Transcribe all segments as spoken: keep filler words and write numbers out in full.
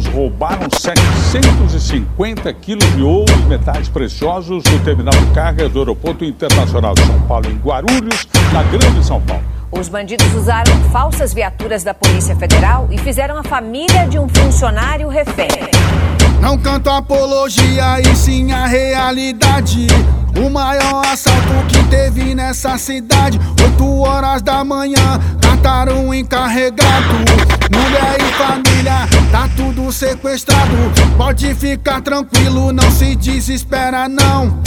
criminosos roubaram setecentos e cinquenta quilos de ouro e metais preciosos do terminal de cargas do Aeroporto Internacional de São Paulo, em Guarulhos, na Grande São Paulo. Os bandidos usaram falsas viaturas da Polícia Federal e fizeram a família de um funcionário refém. Não canto apologia e sim a realidade. O maior assalto que teve nessa cidade. Oito horas da manhã, mataram o encarregado. Mulher e família, tá tudo sequestrado. Pode ficar tranquilo, não se desespera não.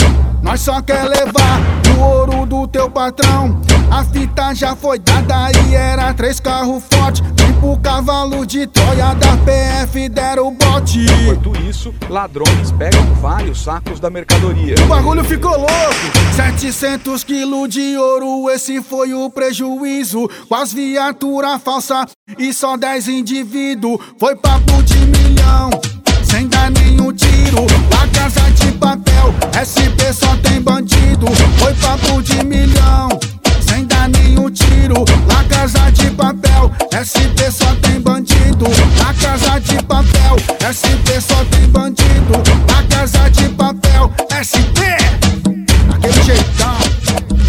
Nós só quer levar o ouro do teu patrão. A fita já foi dada e era três carros fortes, tipo cavalo de Troia da P F deram o bote. Enquanto isso, ladrões pegam vários sacos da mercadoria. O bagulho ficou louco! setecentos quilos de ouro, esse foi o prejuízo. Com as viaturas falsas e só dez indivíduos. Foi papo de milhão, sem dar nenhum tiro. A Casa de Papel, S P só tem bandido. Foi papo de milhão, sem dar nenhum tiro. A Casa de Papel, S P só tem bandido. A Casa de Papel, S P só tem bandido. A Casa de Papel, S P. Aquele jeitão.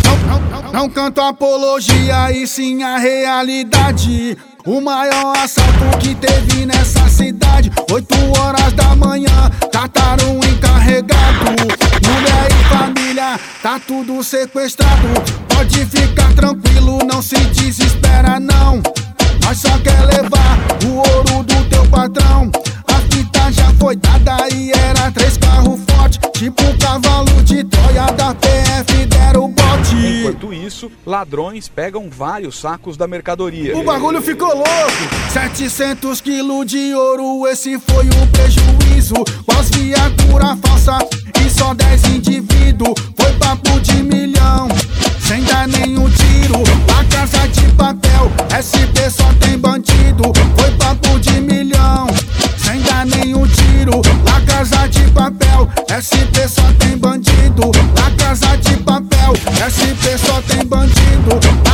Não, não, não, não canto apologia e sim a realidade. O maior assalto que teve nessa cidade. Oito horas da manhã, cataram o encarregado. Mulher e família, tá tudo sequestrado. Pode ficar tranquilo, não se desespera não. Nós só quer levar o ouro do teu patrão. A fita já foi dada e era três carros fortes, tipo cavalo de Troia da P F deram o bote. Enquanto isso, ladrões pegam vários sacos da mercadoria. O bagulho ficou louco! setecentos quilos de ouro, esse foi o prejuízo. Com as viaturas falsas e só dez indivíduos. Foi papo de milhão, sem dar nenhum tiro. A Casa de Papel, S P só tem bandido. Foi papo de milhão, sem dar nenhum tiro. A Casa de Papel, S P só tem bandido. A Casa de Papel, S P só tem bandido.